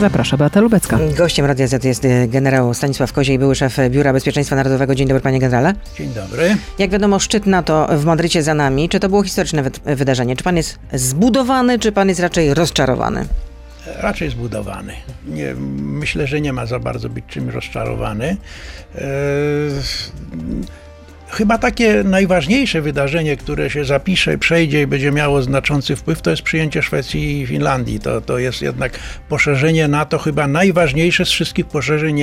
Zaprasza Beata Lubecka. Gościem Radia Z jest generał Stanisław Koziej, były szef Biura Bezpieczeństwa Narodowego. Dzień dobry, panie generale. Dzień dobry. Jak wiadomo, szczyt NATO w Madrycie za nami. Czy to było historyczne wydarzenie? Czy pan jest zbudowany, czy pan jest raczej rozczarowany? Raczej zbudowany. Myślę, że nie ma za bardzo być czym rozczarowany. Chyba takie najważniejsze wydarzenie, które się zapisze, przejdzie i będzie miało znaczący wpływ, to jest przyjęcie Szwecji i Finlandii. To jest jednak poszerzenie NATO, chyba najważniejsze z wszystkich poszerzeń,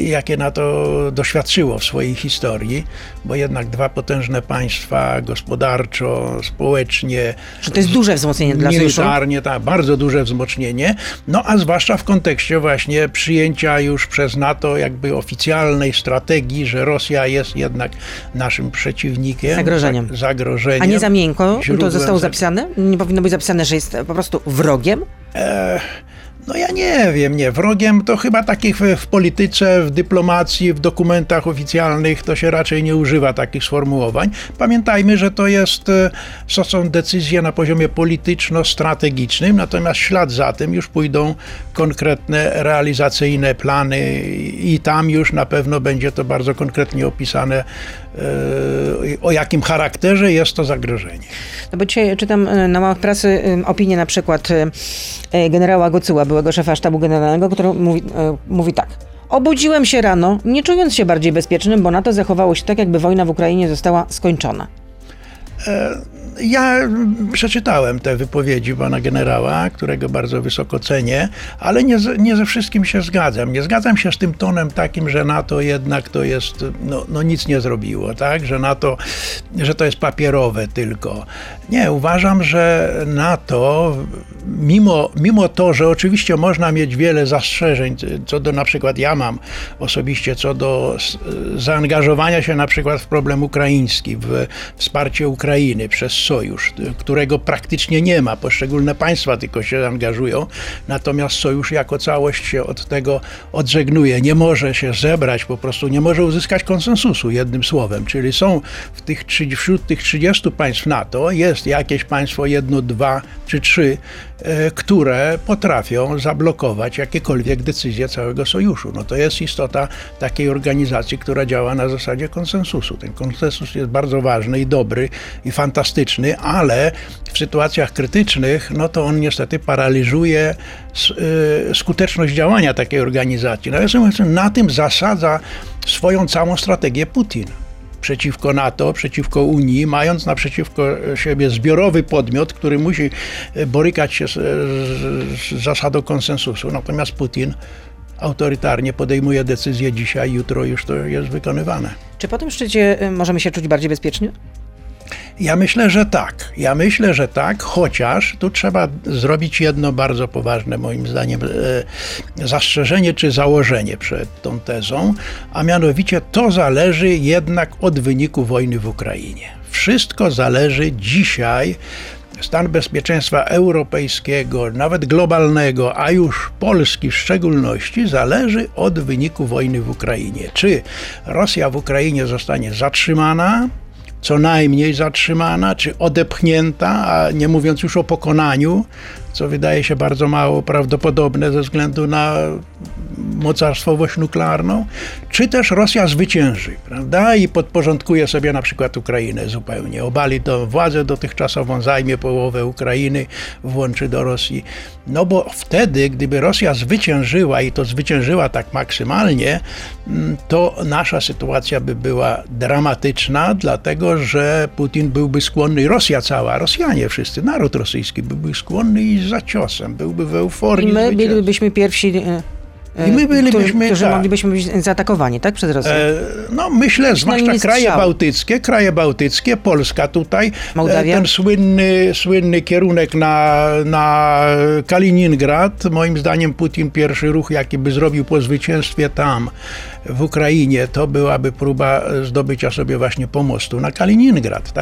jakie NATO doświadczyło w swojej historii, bo jednak dwa potężne państwa gospodarczo, społecznie... Że to jest duże wzmocnienie dla sojuszu? Militarnie, tak, bardzo duże wzmocnienie, no a zwłaszcza w kontekście właśnie przyjęcia już przez NATO jakby oficjalnej strategii, że Rosja jest jednak naszym przeciwnikiem. Zagrożeniem. A nie za miękko to zostało zapisane? Nie powinno być zapisane, że jest po prostu wrogiem? No ja nie wiem, wrogiem to chyba takich w polityce, w dyplomacji, w dokumentach oficjalnych to się raczej nie używa takich sformułowań. Pamiętajmy, że to są decyzje na poziomie polityczno-strategicznym, natomiast ślad za tym już pójdą konkretne realizacyjne plany i tam już na pewno będzie to bardzo konkretnie opisane, o jakim charakterze jest to zagrożenie. No bo dzisiaj czytam na łamach prasy opinię na przykład generała Gocuła, byłego szefa sztabu generalnego, który mówi tak. Obudziłem się rano, nie czując się bardziej bezpiecznym, bo NATO zachowało się tak, jakby wojna w Ukrainie została skończona. Ja przeczytałem te wypowiedzi pana generała, którego bardzo wysoko cenię, ale nie ze wszystkim się zgadzam. Nie zgadzam się z tym tonem takim, że NATO jednak to jest, nic nie zrobiło, tak? Że NATO, że to jest papierowe tylko. Nie, uważam, że NATO, mimo to, że oczywiście można mieć wiele zastrzeżeń, co do na przykład ja mam osobiście, co do zaangażowania się na przykład w problem ukraiński, w wsparcie Ukrainy przez Sojusz, którego praktycznie nie ma. Poszczególne państwa tylko się angażują, natomiast Sojusz jako całość się od tego odżegnuje. Nie może się zebrać, po prostu nie może uzyskać konsensusu, jednym słowem. Czyli są wśród tych 30 państw NATO jest jakieś państwo, jedno, dwa czy trzy, które potrafią zablokować jakiekolwiek decyzje całego Sojuszu. To jest istota takiej organizacji, która działa na zasadzie konsensusu. Ten konsensus jest bardzo ważny i dobry i fantastyczny, ale w sytuacjach krytycznych, to on niestety paraliżuje skuteczność działania takiej organizacji. Na tym zasadza swoją całą strategię Putin. Przeciwko NATO, przeciwko Unii, mając naprzeciwko siebie zbiorowy podmiot, który musi borykać się z zasadą konsensusu. Natomiast Putin autorytarnie podejmuje decyzje dzisiaj, jutro już to jest wykonywane. Czy po tym szczycie możemy się czuć bardziej bezpiecznie? Ja myślę, że tak, chociaż tu trzeba zrobić jedno bardzo poważne, moim zdaniem, zastrzeżenie czy założenie przed tą tezą, a mianowicie to zależy jednak od wyniku wojny w Ukrainie. Wszystko zależy dzisiaj, stan bezpieczeństwa europejskiego, nawet globalnego, a już Polski w szczególności, zależy od wyniku wojny w Ukrainie. Czy Rosja w Ukrainie zostanie zatrzymana, co najmniej zatrzymana, czy odepchnięta, a nie mówiąc już o pokonaniu, co wydaje się bardzo mało prawdopodobne ze względu na mocarstwowość nuklearną, czy też Rosja zwycięży, prawda, i podporządkuje sobie na przykład Ukrainę zupełnie, obali tą władzę dotychczasową, zajmie połowę Ukrainy, włączy do Rosji, bo wtedy, gdyby Rosja zwyciężyła i to zwyciężyła tak maksymalnie, to nasza sytuacja by była dramatyczna, dlatego, że Putin byłby skłonny, Rosja cała, Rosjanie wszyscy, naród rosyjski byłby skłonny iść za ciosem, byłby w euforii. I my bylibyśmy pierwsi... którzy moglibyśmy być zaatakowani, tak, przez Rosję? Myślę, zwłaszcza kraje bałtyckie, Polska tutaj, Mołdawia. Ten słynny kierunek na Kaliningrad, moim zdaniem Putin pierwszy ruch, jaki by zrobił po zwycięstwie tam w Ukrainie, to byłaby próba zdobycia sobie właśnie pomostu na Kaliningrad,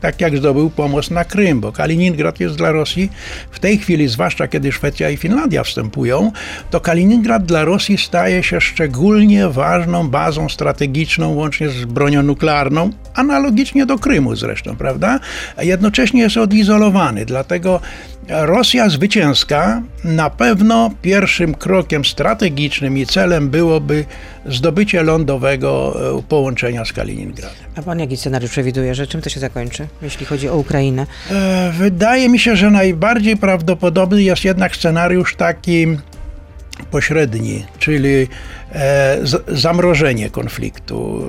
tak jak zdobył pomost na Krym, bo Kaliningrad jest dla Rosji w tej chwili, zwłaszcza kiedy Szwecja i Finlandia wstępują, to Kaliningrad dla Rosji staje się szczególnie ważną bazą strategiczną, łącznie z bronią nuklearną, analogicznie do Krymu zresztą, prawda? Jednocześnie jest odizolowany, dlatego Rosja zwycięska, na pewno pierwszym krokiem strategicznym i celem byłoby zdobycie lądowego połączenia z Kaliningradem. A pan jaki scenariusz przewiduje, że czym to się zakończy, jeśli chodzi o Ukrainę? Wydaje mi się, że najbardziej prawdopodobny jest jednak scenariusz taki pośredni, czyli zamrożenie konfliktu,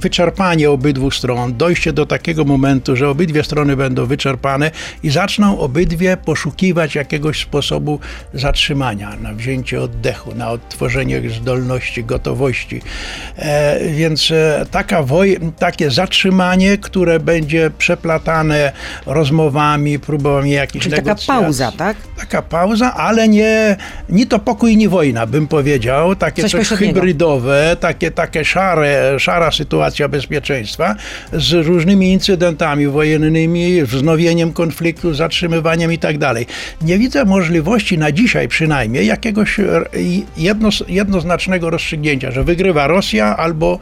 wyczerpanie obydwu stron, dojście do takiego momentu, że obydwie strony będą wyczerpane i zaczną obydwie poszukiwać jakiegoś sposobu zatrzymania, na wzięcie oddechu, na odtworzenie zdolności, gotowości. Więc takie zatrzymanie, które będzie przeplatane rozmowami, próbami jakichś negocjacji. Taka pauza, tak? Taka pauza, ale nie, ni to pokój, ni wojna, bym powiedział. Takie coś hybrydowe, takie szara sytuacja bezpieczeństwa z różnymi incydentami wojennymi, wznowieniem konfliktu, zatrzymywaniem i tak dalej. Nie widzę możliwości na dzisiaj przynajmniej jakiegoś jednoznacznego rozstrzygnięcia, że wygrywa Rosja albo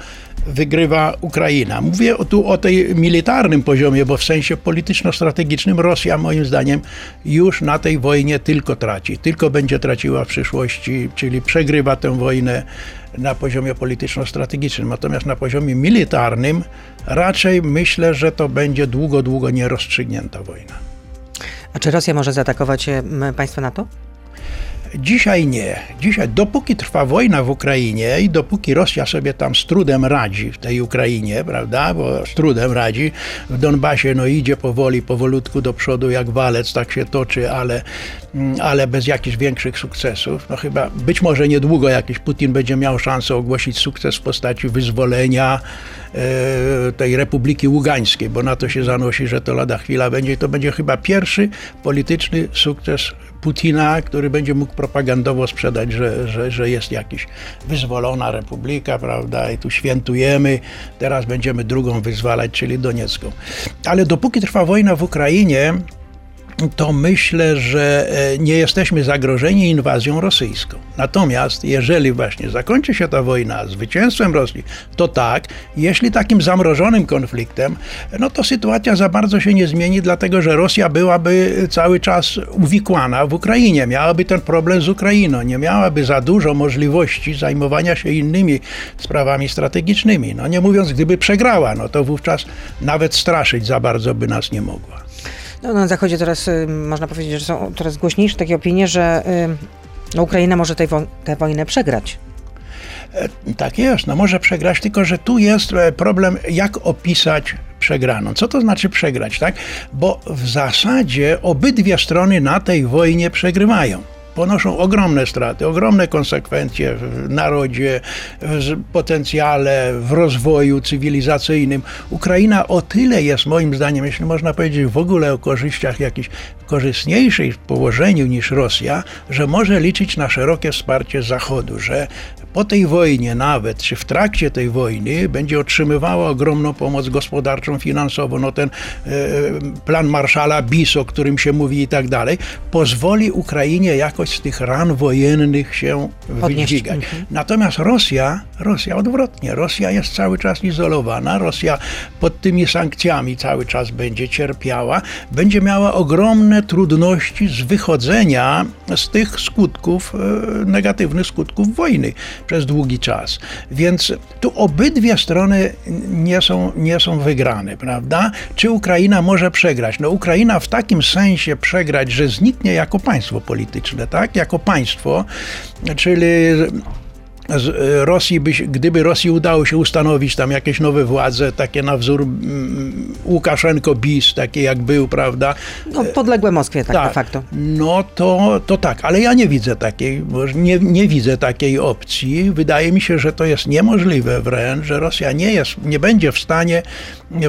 wygrywa Ukraina. Mówię tu o tej militarnym poziomie, bo w sensie polityczno-strategicznym Rosja moim zdaniem już na tej wojnie tylko traci. Tylko będzie traciła w przyszłości, czyli przegrywa tę wojnę na poziomie polityczno-strategicznym. Natomiast na poziomie militarnym raczej myślę, że to będzie długo nierozstrzygnięta wojna. A czy Rosja może zaatakować państwo NATO? Dzisiaj nie. Dzisiaj, dopóki trwa wojna w Ukrainie i dopóki Rosja sobie tam z trudem radzi w tej Ukrainie, prawda, bo z trudem radzi, w Donbasie idzie powolutku do przodu jak walec, tak się toczy, ale bez jakichś większych sukcesów. Chyba być może niedługo jakiś Putin będzie miał szansę ogłosić sukces w postaci wyzwolenia tej Republiki Ługańskiej, bo na to się zanosi, że to lada chwila będzie i to będzie chyba pierwszy polityczny sukces Putina, który będzie mógł propagandowo sprzedać, że jest jakaś wyzwolona republika, prawda, i tu świętujemy, teraz będziemy drugą wyzwalać, czyli Doniecką. Ale dopóki trwa wojna w Ukrainie, to myślę, że nie jesteśmy zagrożeni inwazją rosyjską. Natomiast jeżeli właśnie zakończy się ta wojna zwycięstwem Rosji, to tak, jeśli takim zamrożonym konfliktem, no to sytuacja za bardzo się nie zmieni, dlatego że Rosja byłaby cały czas uwikłana w Ukrainie, miałaby ten problem z Ukrainą, nie miałaby za dużo możliwości zajmowania się innymi sprawami strategicznymi. No nie mówiąc, gdyby przegrała, no to wówczas nawet straszyć za bardzo by nas nie mogła. No, na Zachodzie teraz można powiedzieć, że są coraz głośniejsze takie opinie, że Ukraina może tę wojnę przegrać. Tak jest, może przegrać, tylko że tu jest problem, jak opisać przegraną. Co to znaczy przegrać, tak? Bo w zasadzie obydwie strony na tej wojnie przegrywają. Ponoszą ogromne straty, ogromne konsekwencje w narodzie, w potencjale, w rozwoju cywilizacyjnym. Ukraina o tyle jest, moim zdaniem, jeśli można powiedzieć w ogóle o korzyściach jakichś korzystniejszej w położeniu niż Rosja, że może liczyć na szerokie wsparcie Zachodu, że po tej wojnie nawet, czy w trakcie tej wojny będzie otrzymywała ogromną pomoc gospodarczą, finansową, ten plan Marszala BIS, o którym się mówi i tak dalej, pozwoli Ukrainie jakoś z tych ran wojennych się wydźwigać. Natomiast Rosja odwrotnie, Rosja jest cały czas izolowana, Rosja pod tymi sankcjami cały czas będzie cierpiała, będzie miała ogromne trudności z wychodzenia z tych skutków, negatywnych skutków wojny przez długi czas. Więc tu obydwie strony nie są wygrane, prawda? Czy Ukraina może przegrać? Ukraina w takim sensie przegrać, że zniknie jako państwo polityczne, tak? Jako państwo, czyli gdyby Rosji udało się ustanowić tam jakieś nowe władze, takie na wzór Łukaszenko BIS, takie jak był, prawda? No, podległe Moskwie, tak de facto. No to tak, ale ja nie widzę takiej, nie widzę takiej opcji. Wydaje mi się, że to jest niemożliwe wręcz, że Rosja nie będzie w stanie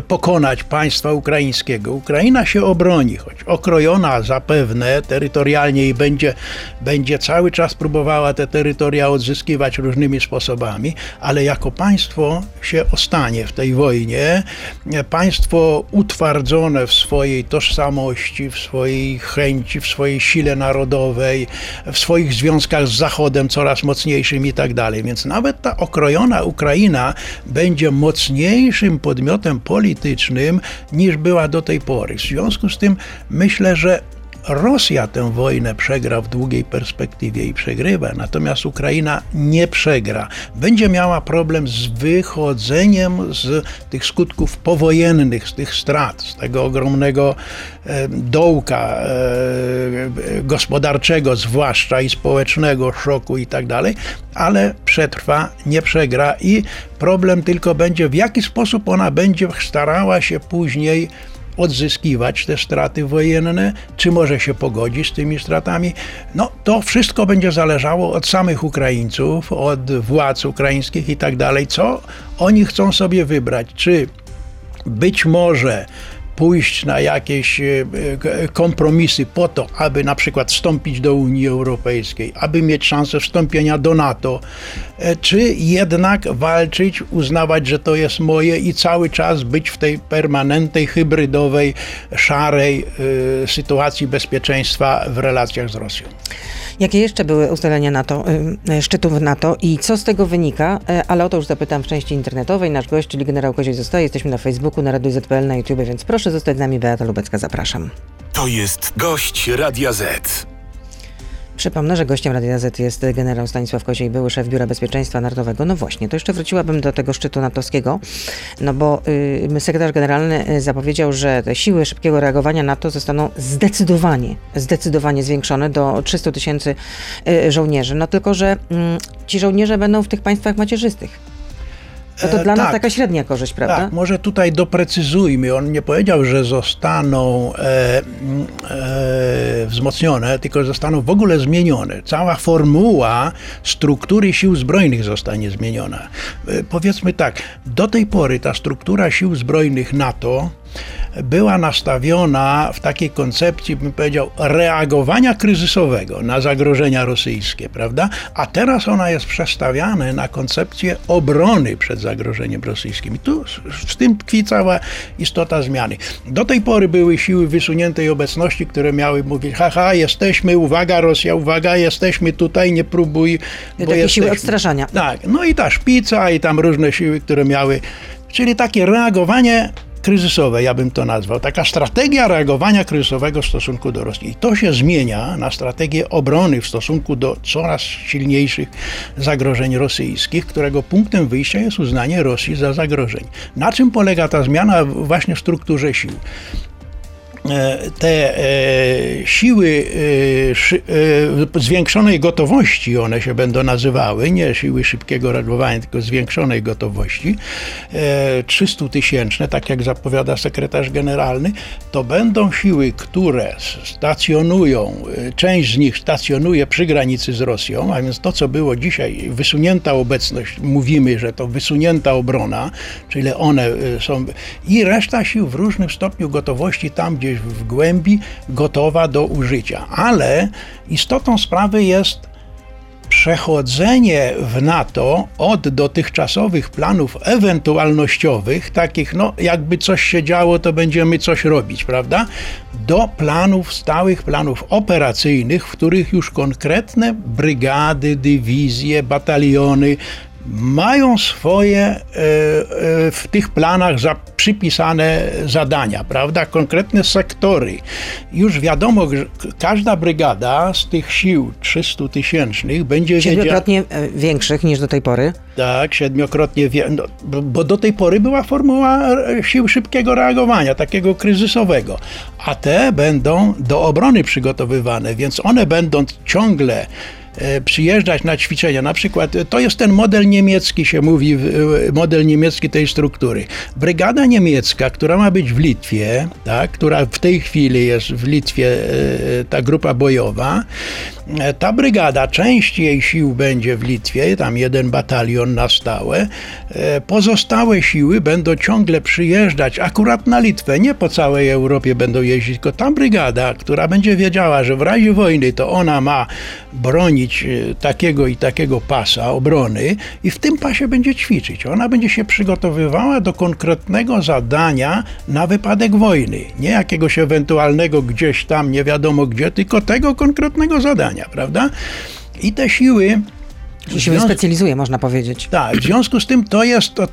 pokonać państwa ukraińskiego. Ukraina się obroni, choć okrojona zapewne terytorialnie i będzie cały czas próbowała te terytoria odzyskiwać różnymi sposobami, ale jako państwo się ostanie w tej wojnie. Państwo utwardzone w swojej tożsamości, w swojej chęci, w swojej sile narodowej, w swoich związkach z Zachodem coraz mocniejszym i tak dalej. Więc nawet ta okrojona Ukraina będzie mocniejszym podmiotem politycznym niż była do tej pory. W związku z tym myślę, że Rosja tę wojnę przegra w długiej perspektywie i przegrywa, natomiast Ukraina nie przegra. Będzie miała problem z wychodzeniem z tych skutków powojennych, z tych strat, z tego ogromnego dołka gospodarczego zwłaszcza i społecznego szoku i tak dalej, ale przetrwa, nie przegra i problem tylko będzie, w jaki sposób ona będzie starała się później odzyskiwać te straty wojenne, czy może się pogodzić z tymi stratami. No to wszystko będzie zależało od samych Ukraińców, od władz ukraińskich i tak dalej, co oni chcą sobie wybrać, czy być może pójść na jakieś kompromisy po to, aby na przykład wstąpić do Unii Europejskiej, aby mieć szansę wstąpienia do NATO, czy jednak walczyć, uznawać, że to jest moje i cały czas być w tej permanentnej, hybrydowej, szarej sytuacji bezpieczeństwa w relacjach z Rosją. Jakie jeszcze były ustalenia NATO, szczytów NATO i co z tego wynika? Ale o to już zapytam w części internetowej. Nasz gość, czyli generał Koziej, zostaje. Jesteśmy na Facebooku, na Radio Z.pl, na YouTube, więc proszę zostać z nami. Beata Lubecka, zapraszam. To jest gość Radia Z. Przypomnę, że gościem Radia Z jest generał Stanisław Koziej, były szef Biura Bezpieczeństwa Narodowego. No właśnie, to jeszcze wróciłabym do tego szczytu natowskiego, no bo sekretarz generalny zapowiedział, że te siły szybkiego reagowania NATO zostaną zdecydowanie zwiększone do 300 000 żołnierzy. No tylko, że ci żołnierze będą w tych państwach macierzystych. No to dla nas taka średnia korzyść, prawda? Tak, może tutaj doprecyzujmy. On nie powiedział, że zostaną wzmocnione, tylko zostaną w ogóle zmienione. Cała formuła struktury sił zbrojnych zostanie zmieniona. Powiedzmy tak, do tej pory ta struktura sił zbrojnych NATO była nastawiona w takiej koncepcji, bym powiedział, reagowania kryzysowego na zagrożenia rosyjskie, prawda? A teraz ona jest przestawiana na koncepcję obrony przed zagrożeniem rosyjskim. I tu w tym tkwi cała istota zmiany. Do tej pory były siły wysuniętej obecności, które miały mówić, haha, jesteśmy, uwaga Rosja, uwaga, jesteśmy tutaj, nie próbuj, bo takie jesteśmy. Siły odstraszania. Tak, no i ta szpica i tam różne siły, które miały, czyli takie reagowanie kryzysowe, ja bym to nazwał, taka strategia reagowania kryzysowego w stosunku do Rosji. I to się zmienia na strategię obrony w stosunku do coraz silniejszych zagrożeń rosyjskich, którego punktem wyjścia jest uznanie Rosji za zagrożenie. Na czym polega ta zmiana właśnie w strukturze sił? Te siły zwiększonej gotowości, one się będą nazywały, nie siły szybkiego reagowania, tylko zwiększonej gotowości, 300 000, tak jak zapowiada sekretarz generalny, to będą siły, które stacjonują, część z nich stacjonuje przy granicy z Rosją, a więc to, co było dzisiaj, wysunięta obecność, mówimy, że to wysunięta obrona, czyli one są, i reszta sił w różnym stopniu gotowości tam, gdzie w głębi gotowa do użycia. Ale istotą sprawy jest przechodzenie w NATO od dotychczasowych planów ewentualnościowych, takich no jakby coś się działo, to będziemy coś robić, prawda? Do planów stałych, planów operacyjnych, w których już konkretne brygady, dywizje, bataliony mają swoje w tych planach przypisane zadania, prawda? Konkretne sektory. Już wiadomo, że każda brygada z tych sił 300 000 będzie siedmiokrotnie większych niż do tej pory. Tak, siedmiokrotnie większych, no, bo do tej pory była formuła sił szybkiego reagowania, takiego kryzysowego, a te będą do obrony przygotowywane, więc one będą ciągle przyjeżdżać na ćwiczenia. Na przykład to jest ten model niemiecki, się mówi, model niemiecki tej struktury. Brygada niemiecka, która ma być w Litwie, tak, która w tej chwili jest w Litwie, ta grupa bojowa, ta brygada, część jej sił będzie w Litwie, tam jeden batalion na stałe, pozostałe siły będą ciągle przyjeżdżać akurat na Litwę, nie po całej Europie będą jeździć, tylko ta brygada, która będzie wiedziała, że w razie wojny to ona ma bronić takiego i takiego pasa obrony i w tym pasie będzie ćwiczyć. Ona będzie się przygotowywała do konkretnego zadania na wypadek wojny. Nie jakiegoś ewentualnego gdzieś tam, nie wiadomo gdzie, tylko tego konkretnego zadania, prawda? I te siły... Siły specjalizuje, można powiedzieć. Tak, w związku z tym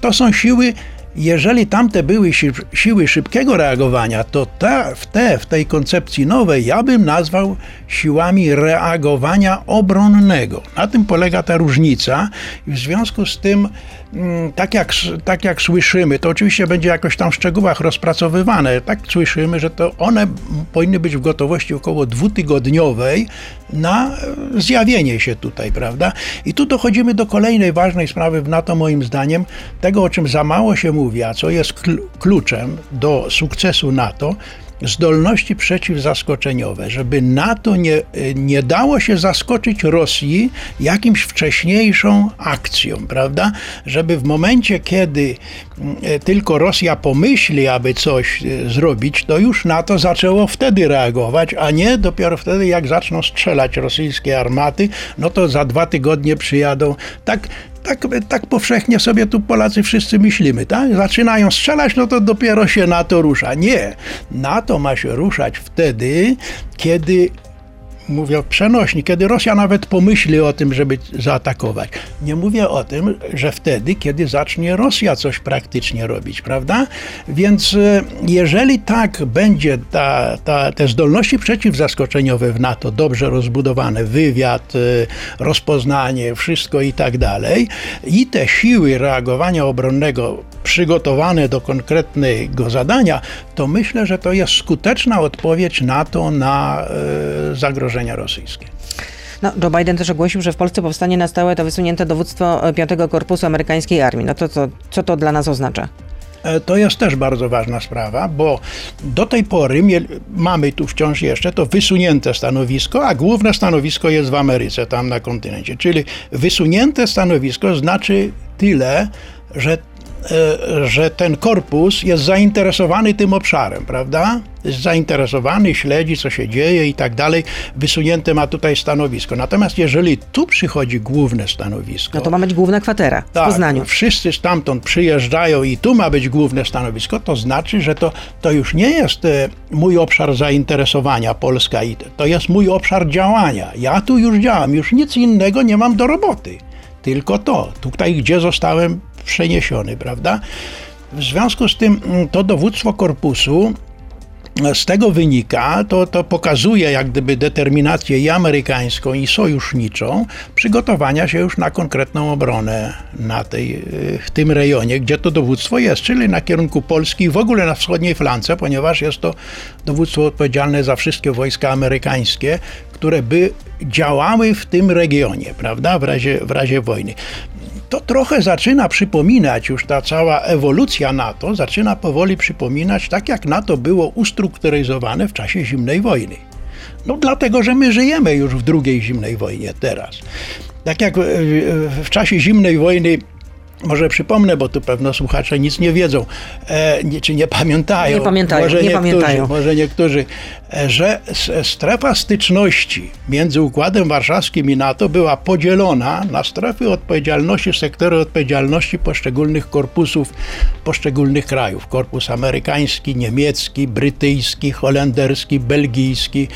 to są siły Jeżeli tamte były siły szybkiego reagowania, to w tej koncepcji nowej ja bym nazwał siłami reagowania obronnego. Na tym polega ta różnica. W związku z tym, tak jak słyszymy, to oczywiście będzie jakoś tam w szczegółach rozpracowywane, tak słyszymy, że to one powinny być w gotowości około dwutygodniowej na zjawienie się tutaj, prawda? I tu dochodzimy do kolejnej ważnej sprawy w NATO, moim zdaniem, tego, o czym za mało się mówi, a co jest kluczem do sukcesu NATO, zdolności przeciwzaskoczeniowe, żeby NATO nie dało się zaskoczyć Rosji jakimś wcześniejszą akcją, prawda? Żeby w momencie, kiedy tylko Rosja pomyśli, aby coś zrobić, to już NATO zaczęło wtedy reagować, a nie dopiero wtedy, jak zaczną strzelać rosyjskie armaty, no to za 2 tygodnie przyjadą. Tak powszechnie sobie tu Polacy wszyscy myślimy, tak? Zaczynają strzelać, no to dopiero się NATO rusza. Nie. NATO ma się ruszać wtedy, kiedy, mówię przenośni, kiedy Rosja nawet pomyśli o tym, żeby zaatakować. Nie mówię o tym, że wtedy, kiedy zacznie Rosja coś praktycznie robić, prawda? Więc jeżeli tak będzie te zdolności przeciwzaskoczeniowe w NATO dobrze rozbudowane, wywiad, rozpoznanie, wszystko i tak dalej, i te siły reagowania obronnego przygotowane do konkretnego zadania, to myślę, że to jest skuteczna odpowiedź NATO na zagrożenie rosyjskie. No, Joe Biden też ogłosił, że w Polsce powstanie na stałe to wysunięte dowództwo 5 Korpusu amerykańskiej armii. No to co to dla nas oznacza? To jest też bardzo ważna sprawa, bo do tej pory mamy tu wciąż jeszcze to wysunięte stanowisko, a główne stanowisko jest w Ameryce, tam na kontynencie. Czyli wysunięte stanowisko znaczy tyle, że ten korpus jest zainteresowany tym obszarem, prawda? Jest zainteresowany, śledzi, co się dzieje i tak dalej. Wysunięte ma tutaj stanowisko. Natomiast jeżeli tu przychodzi główne stanowisko... No to ma być główna kwatera w Poznaniu. Wszyscy stamtąd przyjeżdżają i tu ma być główne stanowisko, to znaczy, że to już nie jest mój obszar zainteresowania Polska, to jest mój obszar działania. Ja tu już działam, już nic innego nie mam do roboty. Tylko to. Tutaj, gdzie zostałem przeniesiony, prawda? W związku z tym to dowództwo korpusu z tego wynika, to pokazuje jak gdyby determinację i amerykańską, i sojuszniczą przygotowania się już na konkretną obronę w tym rejonie, gdzie to dowództwo jest, czyli na kierunku Polski i w ogóle na wschodniej flance, ponieważ jest to dowództwo odpowiedzialne za wszystkie wojska amerykańskie, które by działały w tym regionie, prawda, w razie wojny. To trochę zaczyna przypominać, już ta cała ewolucja NATO zaczyna powoli przypominać, tak jak NATO było ustrukturyzowane w czasie zimnej wojny. No dlatego, że my żyjemy już w drugiej zimnej wojnie teraz. Tak jak w czasie zimnej wojny, może przypomnę, bo tu pewno słuchacze nic nie wiedzą, czy nie pamiętają. Może niektórzy, że strefa styczności między Układem Warszawskim i NATO była podzielona na strefy odpowiedzialności, sektory odpowiedzialności poszczególnych korpusów, poszczególnych krajów. Korpus amerykański, niemiecki, brytyjski, holenderski, belgijski.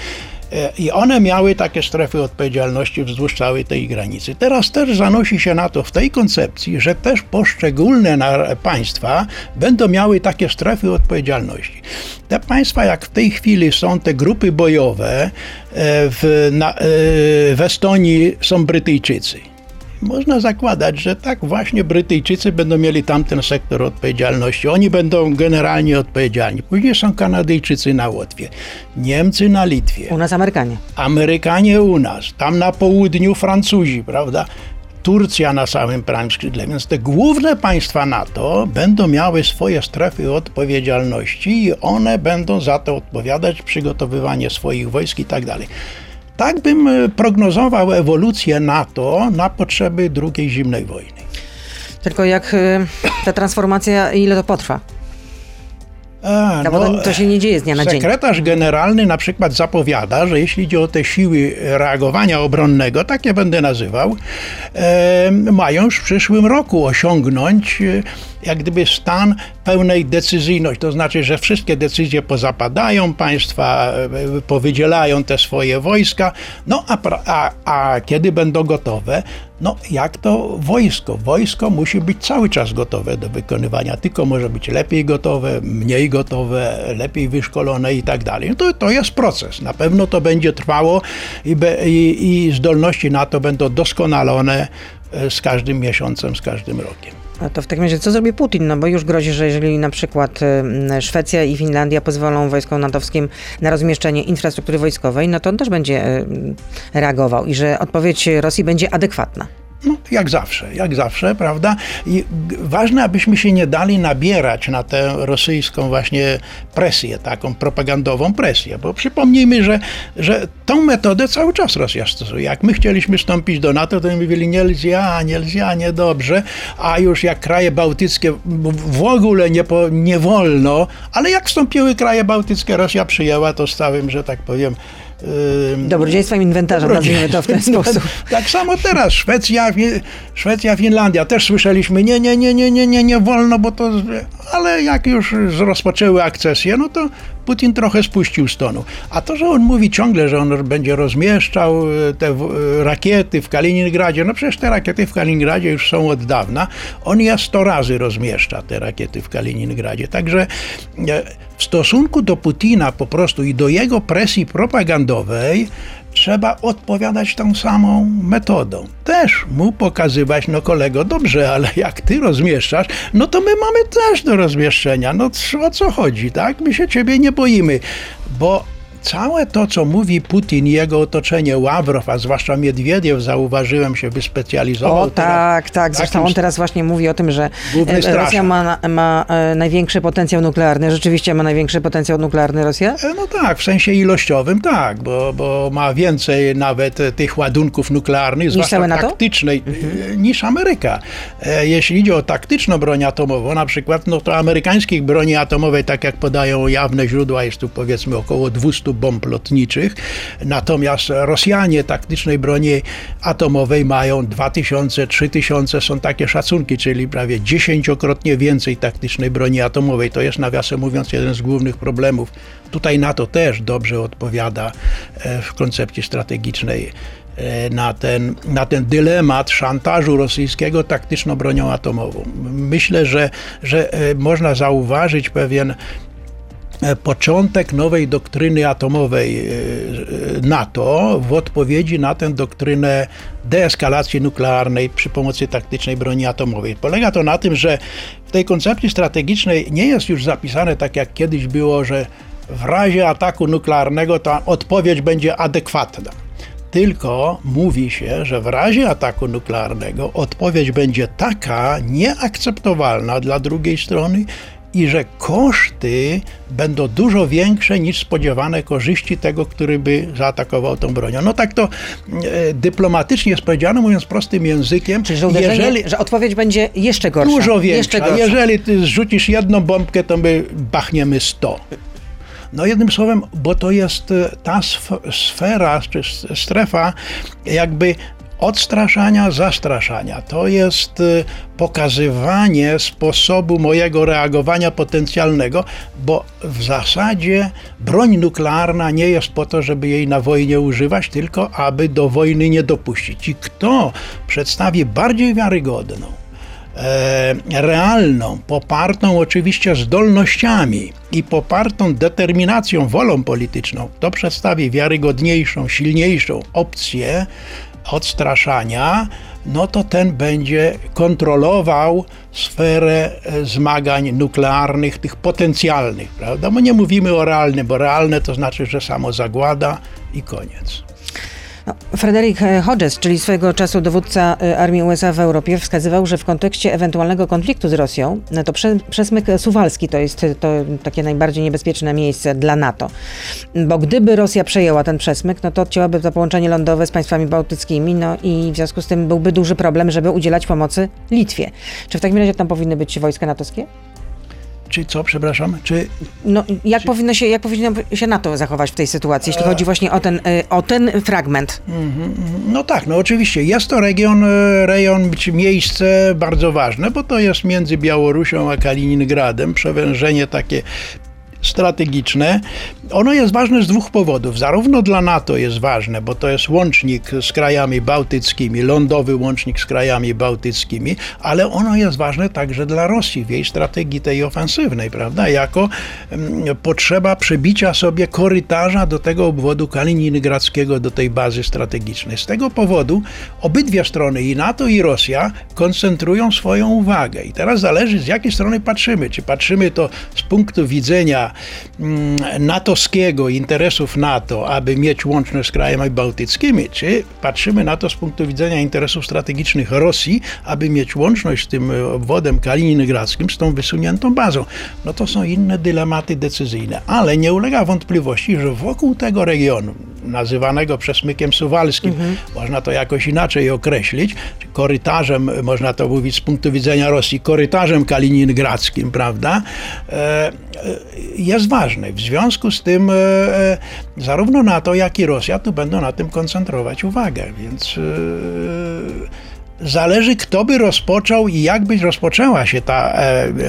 I one miały takie strefy odpowiedzialności wzdłuż całej tej granicy. Teraz też zanosi się na to w tej koncepcji, że też poszczególne państwa będą miały takie strefy odpowiedzialności. Te państwa, jak w tej chwili są te grupy bojowe, w Estonii są Brytyjczycy. Można zakładać, że tak właśnie Brytyjczycy będą mieli tamten sektor odpowiedzialności. Oni będą generalnie odpowiedzialni. Później są Kanadyjczycy na Łotwie, Niemcy na Litwie. U nas Amerykanie. Amerykanie u nas. Tam na południu Francuzi, prawda? Turcja na samym prawym skrzydle. Więc te główne państwa NATO będą miały swoje strefy odpowiedzialności i one będą za to odpowiadać, przygotowywanie swoich wojsk i tak dalej. Tak bym prognozował ewolucję NATO na potrzeby II zimnej wojny. Tylko jak ta transformacja, ile to potrwa? To się nie dzieje z dnia na dzień. Sekretarz generalny na przykład zapowiada, że jeśli idzie o te siły reagowania obronnego, tak je będę nazywał, mają już w przyszłym roku osiągnąć jak gdyby stan pełnej decyzyjności. To znaczy, że wszystkie decyzje pozapadają, państwa powydzielają te swoje wojska, a kiedy będą gotowe? Jak to wojsko? Wojsko musi być cały czas gotowe do wykonywania, tylko może być lepiej gotowe, mniej gotowe, lepiej wyszkolone i tak dalej. To jest proces. Na pewno to będzie trwało i zdolności NATO będą doskonalone z każdym miesiącem, z każdym rokiem. A to w takim razie co zrobi Putin? Bo już grozi, że jeżeli na przykład Szwecja i Finlandia pozwolą wojskom natowskim na rozmieszczenie infrastruktury wojskowej, to on też będzie reagował i że odpowiedź Rosji będzie adekwatna. Jak zawsze, prawda? I ważne, abyśmy się nie dali nabierać na tę rosyjską właśnie presję, taką propagandową presję, bo przypomnijmy, że tą metodę cały czas Rosja stosuje. Jak my chcieliśmy wstąpić do NATO, to mówili nie, niedobrze, a już jak kraje bałtyckie w ogóle nie wolno, ale jak wstąpiły kraje bałtyckie, Rosja przyjęła to z całym, że tak powiem, dobrodziejstwem inwentarza, nazwijmy to w ten sposób. Tak samo teraz Szwecja, Finlandia. Też słyszeliśmy, nie wolno, bo to... Ale jak już rozpoczęły akcesję, to Putin trochę spuścił z tonu. A to, że on mówi ciągle, że on będzie rozmieszczał te rakiety w Kaliningradzie, przecież te rakiety w Kaliningradzie już są od dawna. On je 100 razy rozmieszcza, te rakiety w Kaliningradzie. Także w stosunku do Putina po prostu i do jego presji propagandowej trzeba odpowiadać tą samą metodą. Też mu pokazywać, kolego, dobrze, ale jak ty rozmieszczasz, to my mamy też do rozmieszczenia. O co chodzi, tak? My się ciebie nie boimy, bo całe to, co mówi Putin i jego otoczenie, Ławrow, a zwłaszcza Miedwiediew, zauważyłem, się wyspecjalizował. Tak. Zresztą on teraz właśnie mówi o tym, że Rosja ma największy potencjał nuklearny. Rzeczywiście ma największy potencjał nuklearny Rosja? W sensie ilościowym tak, bo ma więcej nawet tych ładunków nuklearnych, zwłaszcza taktycznej, niż Ameryka. Jeśli idzie o taktyczną broń atomową, na przykład, to amerykańskich broni atomowej, tak jak podają jawne źródła, jest tu powiedzmy około 200 bomb lotniczych, natomiast Rosjanie taktycznej broni atomowej mają 2000, 3000, są takie szacunki, czyli prawie 10-krotnie więcej taktycznej broni atomowej. To jest, nawiasem mówiąc, jeden z głównych problemów. Tutaj NATO też dobrze odpowiada w koncepcji strategicznej na ten dylemat szantażu rosyjskiego taktyczną bronią atomową. Myślę, że można zauważyć pewien początek nowej doktryny atomowej NATO w odpowiedzi na tę doktrynę deeskalacji nuklearnej przy pomocy taktycznej broni atomowej. Polega to na tym, że w tej koncepcji strategicznej nie jest już zapisane, tak jak kiedyś było, że w razie ataku nuklearnego ta odpowiedź będzie adekwatna. Tylko mówi się, że w razie ataku nuklearnego odpowiedź będzie taka nieakceptowalna dla drugiej strony, i że koszty będą dużo większe niż spodziewane korzyści tego, który by zaatakował tą bronią. Tak to dyplomatycznie jest powiedziane, mówiąc prostym językiem. Czyli że odpowiedź będzie jeszcze gorsza. Dużo większa. Jeżeli ty zrzucisz jedną bombkę, to my bachniemy 100. Jednym słowem, bo to jest ta sfera, czy strefa jakby odstraszania, zastraszania. To jest pokazywanie sposobu mojego reagowania potencjalnego, bo w zasadzie broń nuklearna nie jest po to, żeby jej na wojnie używać, tylko aby do wojny nie dopuścić. I kto przedstawi bardziej wiarygodną, realną, popartą oczywiście zdolnościami i popartą determinacją, wolą polityczną, to przedstawi wiarygodniejszą, silniejszą opcję odstraszania, to ten będzie kontrolował sferę zmagań nuklearnych, tych potencjalnych, prawda? Bo nie mówimy o realnym, bo realne to znaczy, że samo zagłada i koniec. Frederick Hodges, czyli swego czasu dowódca armii USA w Europie, wskazywał, że w kontekście ewentualnego konfliktu z Rosją, to przesmyk suwalski to jest takie najbardziej niebezpieczne miejsce dla NATO. Bo gdyby Rosja przejęła ten przesmyk, to odcięłaby to połączenie lądowe z państwami bałtyckimi, i w związku z tym byłby duży problem, żeby udzielać pomocy Litwie. Czy w takim razie tam powinny być wojska natowskie? czy co, przepraszam? Czy, no, jak powinno się NATO zachować w tej sytuacji, jeśli chodzi właśnie o ten fragment? No tak, no oczywiście. Jest to rejon czy miejsce bardzo ważne, bo to jest między Białorusią a Kaliningradem, przewężenie takie strategiczne. Ono jest ważne z dwóch powodów. Zarówno dla NATO jest ważne, bo to jest łącznik z krajami bałtyckimi, lądowy łącznik z krajami bałtyckimi, ale ono jest ważne także dla Rosji w jej strategii tej ofensywnej, prawda? Jako potrzeba przebicia sobie korytarza do tego obwodu kaliningradzkiego, do tej bazy strategicznej. Z tego powodu obydwie strony, i NATO, i Rosja, koncentrują swoją uwagę. I teraz zależy, z jakiej strony patrzymy. Czy patrzymy to z punktu widzenia natowskiego, interesów NATO, aby mieć łączność z krajami bałtyckimi, czy patrzymy na to z punktu widzenia interesów strategicznych Rosji, aby mieć łączność z tym obwodem kaliningradzkim, z tą wysuniętą bazą. No to są inne dylematy decyzyjne, ale nie ulega wątpliwości, że wokół tego regionu, nazywanego przesmykiem suwalskim, można to jakoś inaczej określić, korytarzem, można to mówić z punktu widzenia Rosji, korytarzem kaliningradzkim, prawda, jest ważny. W związku z tym zarówno NATO, jak i Rosja tu będą na tym koncentrować uwagę, więc zależy, kto by rozpoczął i jak by rozpoczęła się ta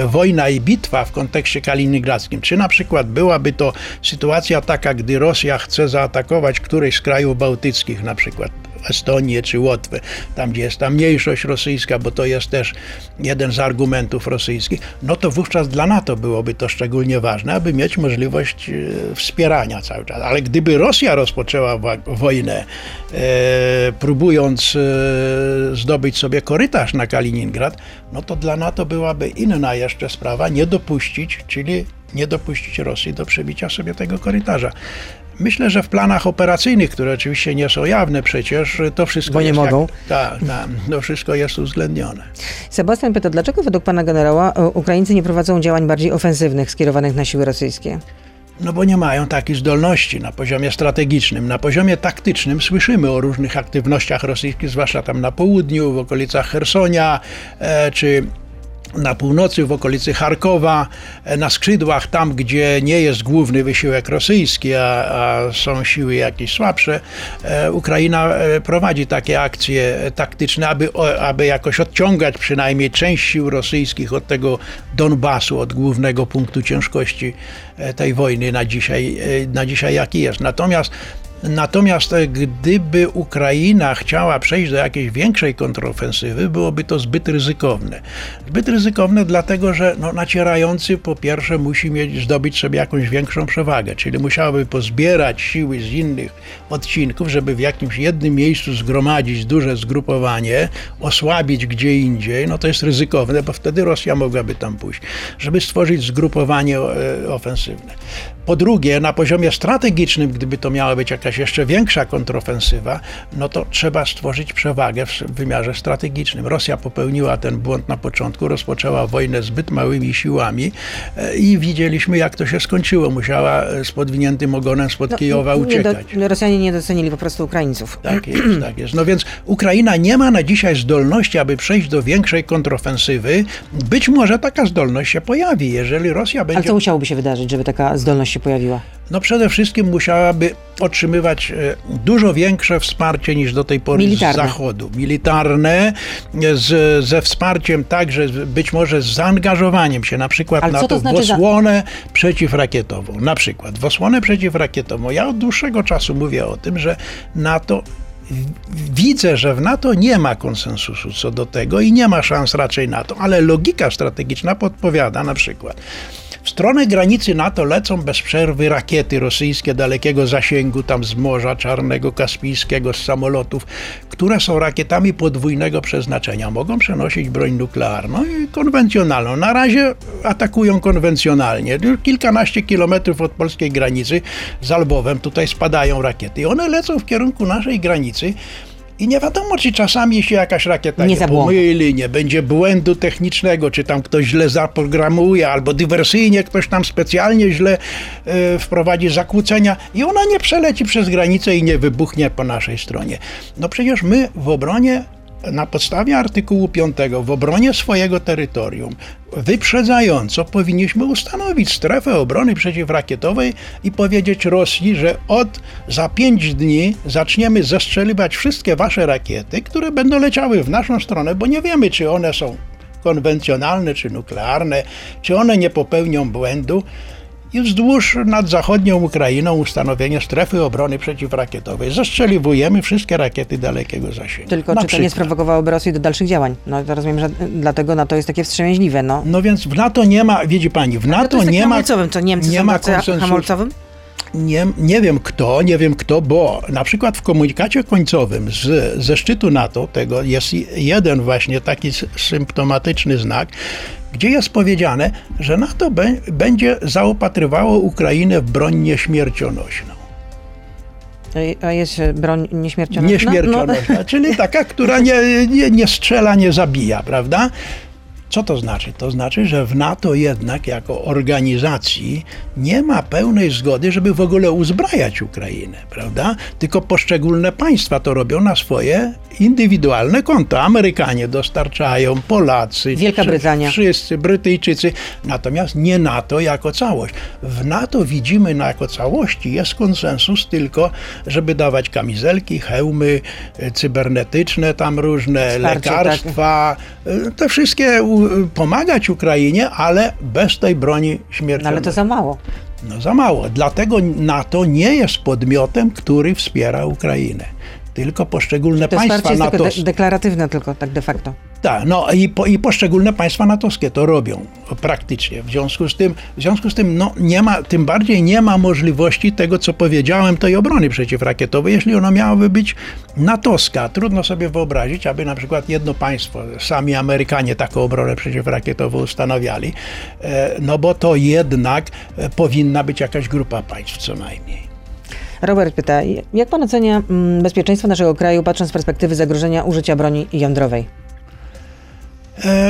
wojna i bitwa w kontekście kaliningradzkim. Czy na przykład byłaby to sytuacja taka, gdy Rosja chce zaatakować któreś z krajów bałtyckich, na przykład Estonię czy Łotwę, tam gdzie jest ta mniejszość rosyjska, bo to jest też jeden z argumentów rosyjskich, no to wówczas dla NATO byłoby to szczególnie ważne, aby mieć możliwość wspierania cały czas. Ale gdyby Rosja rozpoczęła wojnę, próbując zdobyć sobie korytarz na Kaliningrad, no to dla NATO byłaby inna jeszcze sprawa, nie dopuścić Rosji do przebicia sobie tego korytarza. Myślę, że w planach operacyjnych, które oczywiście nie są jawne przecież, to wszystko, bo nie jest, mogą. To wszystko jest uwzględnione. Sebastian pyta, dlaczego według pana generała Ukraińcy nie prowadzą działań bardziej ofensywnych skierowanych na siły rosyjskie? No bo nie mają takiej zdolności na poziomie strategicznym. Na poziomie taktycznym słyszymy o różnych aktywnościach rosyjskich, zwłaszcza tam na południu, w okolicach Chersonia, czy na północy, w okolicy Charkowa, na skrzydłach, tam gdzie nie jest główny wysiłek rosyjski, a są siły jakieś słabsze. Ukraina prowadzi takie akcje taktyczne, aby jakoś odciągać przynajmniej część sił rosyjskich od tego Donbasu, od głównego punktu ciężkości tej wojny na dzisiaj jaki jest. Natomiast gdyby Ukraina chciała przejść do jakiejś większej kontrofensywy, byłoby to zbyt ryzykowne. Zbyt ryzykowne dlatego, że nacierający po pierwsze musi zdobyć sobie jakąś większą przewagę, czyli musiałaby pozbierać siły z innych odcinków, żeby w jakimś jednym miejscu zgromadzić duże zgrupowanie, osłabić gdzie indziej, no to jest ryzykowne, bo wtedy Rosja mogłaby tam pójść, żeby stworzyć zgrupowanie ofensywne. Po drugie, na poziomie strategicznym, gdyby to miała być jakaś jeszcze większa kontrofensywa, no to trzeba stworzyć przewagę w wymiarze strategicznym. Rosja popełniła ten błąd na początku, rozpoczęła wojnę zbyt małymi siłami i widzieliśmy, jak to się skończyło. Musiała z podwiniętym ogonem spod Kijowa uciekać. Rosjanie nie docenili po prostu Ukraińców. Tak jest. No więc Ukraina nie ma na dzisiaj zdolności, aby przejść do większej kontrofensywy. Być może taka zdolność się pojawi, jeżeli Rosja będzie... Ale co musiałoby się wydarzyć, żeby taka zdolność się pojawiła? No przede wszystkim musiałaby otrzymywać dużo większe wsparcie niż do tej pory militarne. Z Zachodu. Militarne, ze wsparciem także, być może z zaangażowaniem się na przykład w osłonę przeciwrakietową. Na przykład w osłonę przeciwrakietową. Ja od dłuższego czasu mówię o tym, że NATO... Widzę, że w NATO nie ma konsensusu co do tego i nie ma szans raczej na to, ale logika strategiczna podpowiada na przykład. W stronę granicy NATO lecą bez przerwy rakiety rosyjskie dalekiego zasięgu, tam z Morza Czarnego, Kaspijskiego, z samolotów, które są rakietami podwójnego przeznaczenia. Mogą przenosić broń nuklearną i konwencjonalną. Na razie atakują konwencjonalnie. Kilkanaście kilometrów od polskiej granicy za Lwowem tutaj spadają rakiety i one lecą w kierunku naszej granicy. I nie wiadomo, czy czasami się jakaś rakieta nie pomyli, nie będzie błędu technicznego, czy tam ktoś źle zaprogramuje, albo dywersyjnie ktoś tam specjalnie źle wprowadzi zakłócenia i ona nie przeleci przez granicę i nie wybuchnie po naszej stronie. No przecież my w obronie na podstawie artykułu 5 w obronie swojego terytorium wyprzedzająco powinniśmy ustanowić strefę obrony przeciwrakietowej i powiedzieć Rosji, że za 5 dni zaczniemy zestrzeliwać wszystkie wasze rakiety, które będą leciały w naszą stronę, bo nie wiemy, czy one są konwencjonalne, czy nuklearne, czy one nie popełnią błędu. I wzdłuż nad zachodnią Ukrainą ustanowienie strefy obrony przeciwrakietowej. Zestrzeliwujemy wszystkie rakiety dalekiego zasięgu. Tylko czy to nie sprowokowałoby Rosji do dalszych działań? No to rozumiem, że dlatego NATO jest takie wstrzemięźliwe. No więc w NATO nie ma, widzi pani, w NATO to nie ma... To Niemcy nie są tacy hamulcowym? Nie wiem kto, bo na przykład w komunikacie końcowym ze szczytu NATO tego jest jeden właśnie taki symptomatyczny znak, gdzie jest powiedziane, że NATO będzie zaopatrywało Ukrainę w broń nieśmiercionośną. A jest broń nieśmiercionośna? Nieśmiercionośna, czyli taka, która nie strzela, nie zabija, prawda? Co to znaczy? To znaczy, że w NATO jednak jako organizacji nie ma pełnej zgody, żeby w ogóle uzbrajać Ukrainę, prawda? Tylko poszczególne państwa to robią na swoje indywidualne konta. Amerykanie dostarczają, Polacy, Wielka Brytania, wszyscy, Brytyjczycy. Natomiast nie NATO jako całość. W NATO widzimy jako całości jest konsensus tylko, żeby dawać kamizelki, hełmy cybernetyczne tam różne, wsparcie, lekarstwa, tak. Te wszystkie pomagać Ukrainie, ale bez tej broni śmiertelnej. No ale to za mało. No za mało. Dlatego NATO nie jest podmiotem, który wspiera Ukrainę. Tylko poszczególne państwa NATO... To jest deklaratywne tylko, tak de facto. Tak, no i poszczególne państwa natowskie to robią praktycznie. W związku z tym no, nie ma, tym bardziej nie ma możliwości tego, co powiedziałem, tej obrony przeciwrakietowej, jeśli ona miałaby być natowska. Trudno sobie wyobrazić, aby na przykład jedno państwo, sami Amerykanie taką obronę przeciwrakietową ustanawiali, no bo to jednak powinna być jakaś grupa państw co najmniej. Robert pyta, jak pan ocenia bezpieczeństwo naszego kraju, patrząc z perspektywy zagrożenia użycia broni jądrowej?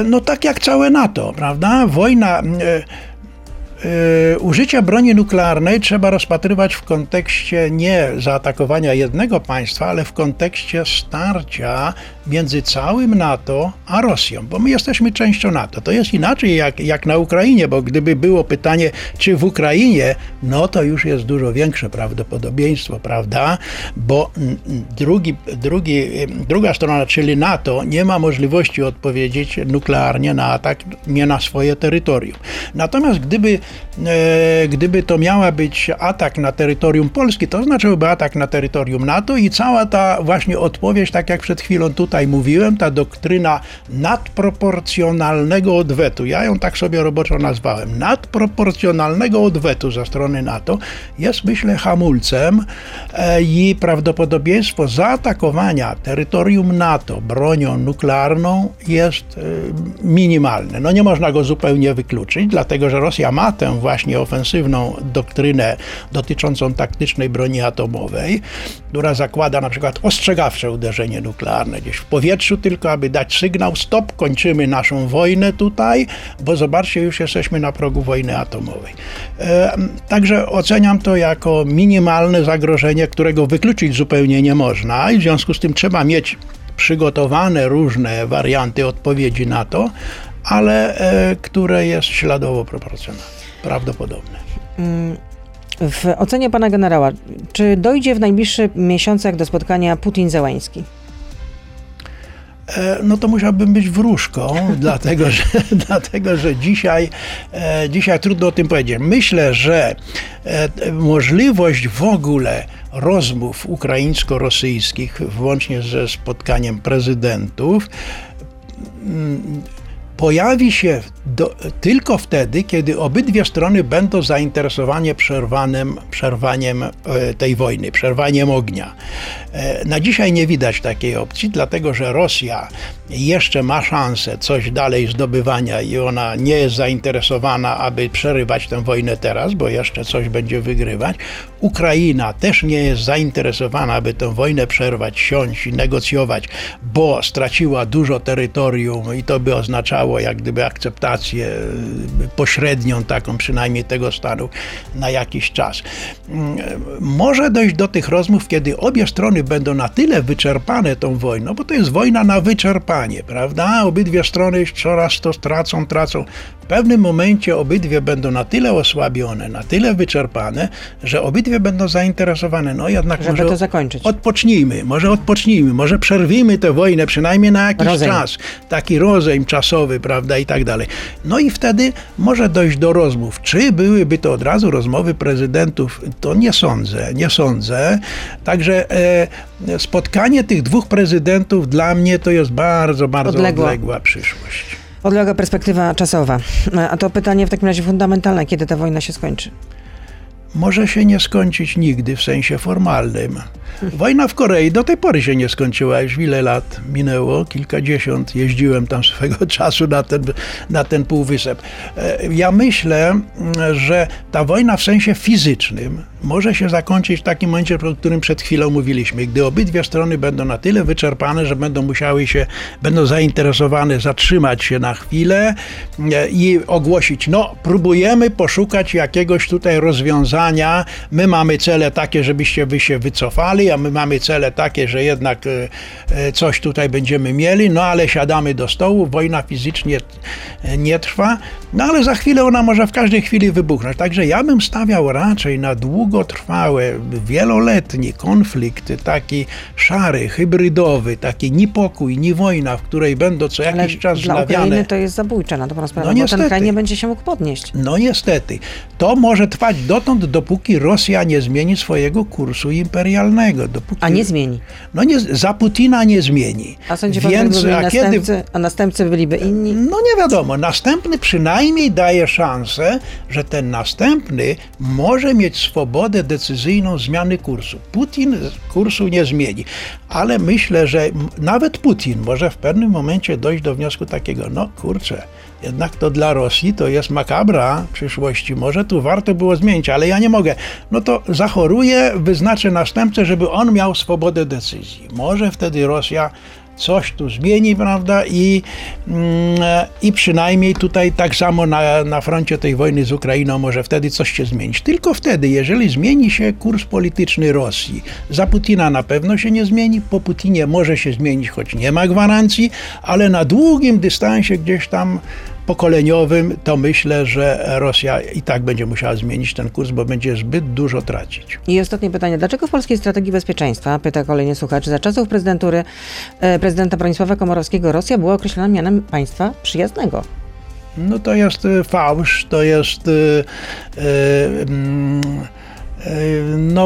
No tak jak całe NATO, prawda? Wojna... Użycie broni nuklearnej trzeba rozpatrywać w kontekście nie zaatakowania jednego państwa, ale w kontekście starcia między całym NATO a Rosją, bo my jesteśmy częścią NATO. To jest inaczej jak na Ukrainie, bo gdyby było pytanie, czy w Ukrainie, no to już jest dużo większe prawdopodobieństwo, prawda? Bo druga strona, czyli NATO, nie ma możliwości odpowiedzieć nuklearnie na atak nie na swoje terytorium. Natomiast gdyby to miała być atak na terytorium Polski, to znaczyłby atak na terytorium NATO i cała ta właśnie odpowiedź, tak jak przed chwilą tutaj mówiłem, ta doktryna nadproporcjonalnego odwetu, ja ją tak sobie roboczo nazwałem, nadproporcjonalnego odwetu ze strony NATO jest, myślę, hamulcem i prawdopodobieństwo zaatakowania terytorium NATO bronią nuklearną jest minimalne. No nie można go zupełnie wykluczyć, dlatego że Rosja ma tę właśnie ofensywną doktrynę dotyczącą taktycznej broni atomowej, która zakłada na przykład ostrzegawcze uderzenie nuklearne gdzieś w powietrzu, tylko aby dać sygnał stop, kończymy naszą wojnę tutaj, bo zobaczcie, już jesteśmy na progu wojny atomowej. Także oceniam to jako minimalne zagrożenie, którego wykluczyć zupełnie nie można i w związku z tym trzeba mieć przygotowane różne warianty odpowiedzi na to, ale które jest śladowo proporcjonalne, prawdopodobne. W ocenie pana generała, czy dojdzie w najbliższych miesiącach do spotkania Putin-Zełański? No to musiałbym być wróżką, dlatego że dzisiaj trudno o tym powiedzieć. Myślę, że możliwość w ogóle rozmów ukraińsko-rosyjskich, włącznie ze spotkaniem prezydentów, pojawi się tylko wtedy, kiedy obydwie strony będą zainteresowane przerwaniem tej wojny, przerwaniem ognia. Na dzisiaj nie widać takiej opcji, dlatego że Rosja jeszcze ma szansę coś dalej zdobywania i ona nie jest zainteresowana, aby przerywać tę wojnę teraz, bo jeszcze coś będzie wygrywać. Ukraina też nie jest zainteresowana, aby tę wojnę przerwać, siąść i negocjować, bo straciła dużo terytorium i to by oznaczało jak gdyby akceptację pośrednią taką przynajmniej tego stanu na jakiś czas. Może dojść do tych rozmów, kiedy obie strony będą na tyle wyczerpane tą wojną, bo to jest wojna na wyczerpanie, prawda? Obydwie strony już coraz to tracą. W pewnym momencie obydwie będą na tyle osłabione, na tyle wyczerpane, że obydwie będą zainteresowane. No jednak żeby może to zakończyć. Odpocznijmy, może przerwijmy tę wojnę przynajmniej na jakiś czas. Taki rozejm czasowy, prawda, i tak dalej. No i wtedy może dojść do rozmów. Czy byłyby to od razu rozmowy prezydentów? To nie sądzę. Także spotkanie tych dwóch prezydentów dla mnie to jest bardzo, bardzo odległa przyszłość. Odległa perspektywa czasowa. A to pytanie w takim razie fundamentalne, kiedy ta wojna się skończy? Może się nie skończyć nigdy w sensie formalnym. Wojna w Korei do tej pory się nie skończyła, już wiele lat minęło, kilkadziesiąt, jeździłem tam swego czasu na ten półwysep. Ja myślę, że ta wojna w sensie fizycznym może się zakończyć w takim momencie, o którym przed chwilą mówiliśmy, gdy obydwie strony będą na tyle wyczerpane, że będą zainteresowane zatrzymać się na chwilę i ogłosić, próbujemy poszukać jakiegoś tutaj rozwiązania, my mamy cele takie, żebyście wy się wycofali, a my mamy cele takie, że jednak coś tutaj będziemy mieli, ale siadamy do stołu, wojna fizycznie nie trwa, ale za chwilę ona może w każdej chwili wybuchnąć, także ja bym stawiał raczej na długotrwały, wieloletni konflikt, taki szary, hybrydowy, taki ni pokój, ni wojna, w której będą co jakiś czas wlawiane. Dla Ukrainy to jest zabójcze na dobrą sprawę, bo ten kraj nie będzie się mógł podnieść. No niestety. To może trwać dotąd, dopóki Rosja nie zmieni swojego kursu imperialnego. A nie zmieni? Za Putina nie zmieni. A sądzi pan, a następcy byliby inni? No nie wiadomo. Następny przynajmniej daje szansę, że ten następny może mieć swobodę decyzyjną zmiany kursu. Putin kursu nie zmieni, ale myślę, że nawet Putin może w pewnym momencie dojść do wniosku takiego, jednak to dla Rosji to jest makabra przyszłości, może tu warto było zmienić, ale ja nie mogę. To zachoruję, wyznaczę następcę, żeby on miał swobodę decyzji. Może wtedy Rosja coś tu zmieni, prawda, i przynajmniej tutaj tak samo na froncie tej wojny z Ukrainą może wtedy coś się zmienić. Tylko wtedy, jeżeli zmieni się kurs polityczny Rosji. Za Putina na pewno się nie zmieni, po Putinie może się zmienić, choć nie ma gwarancji, ale na długim dystansie gdzieś tam pokoleniowym, to myślę, że Rosja i tak będzie musiała zmienić ten kurs, bo będzie zbyt dużo tracić. I ostatnie pytanie. Dlaczego w polskiej strategii bezpieczeństwa, pyta kolejny słuchacz, za czasów prezydenta Bronisława Komorowskiego Rosja była określana mianem państwa przyjaznego? To jest fałsz, to jest...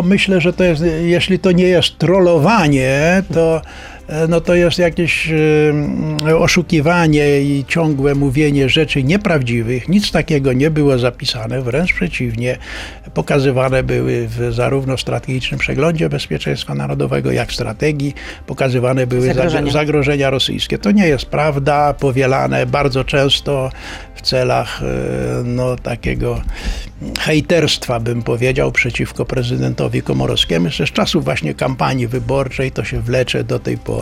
myślę, że to jest, jeśli to nie jest trollowanie, to... to jest jakieś oszukiwanie i ciągłe mówienie rzeczy nieprawdziwych. Nic takiego nie było zapisane, wręcz przeciwnie. Pokazywane były zarówno w strategicznym przeglądzie bezpieczeństwa narodowego, jak w strategii. Pokazywane były zagrożenia rosyjskie. To nie jest prawda, powielane bardzo często w celach takiego hejterstwa, bym powiedział, przeciwko prezydentowi Komorowskiemu. Jeszcze z czasów właśnie kampanii wyborczej to się wlecze do tej pory.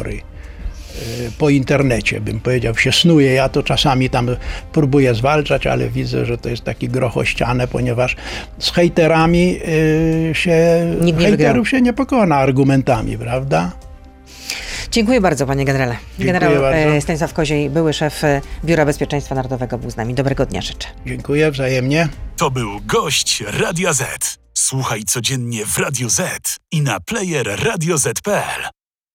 Po internecie, bym powiedział, się snuje. Ja to czasami tam próbuję zwalczać, ale widzę, że to jest taki groch o ścianę, ponieważ z hejterami hejterów się nie pokona argumentami, prawda? Dziękuję bardzo, panie generale. Generał Stanisław Koziej, były szef Biura Bezpieczeństwa Narodowego, był z nami. Dobrego dnia życzę. Dziękuję wzajemnie. To był gość Radia Z. Słuchaj codziennie w Radio Z i na player radioz.pl.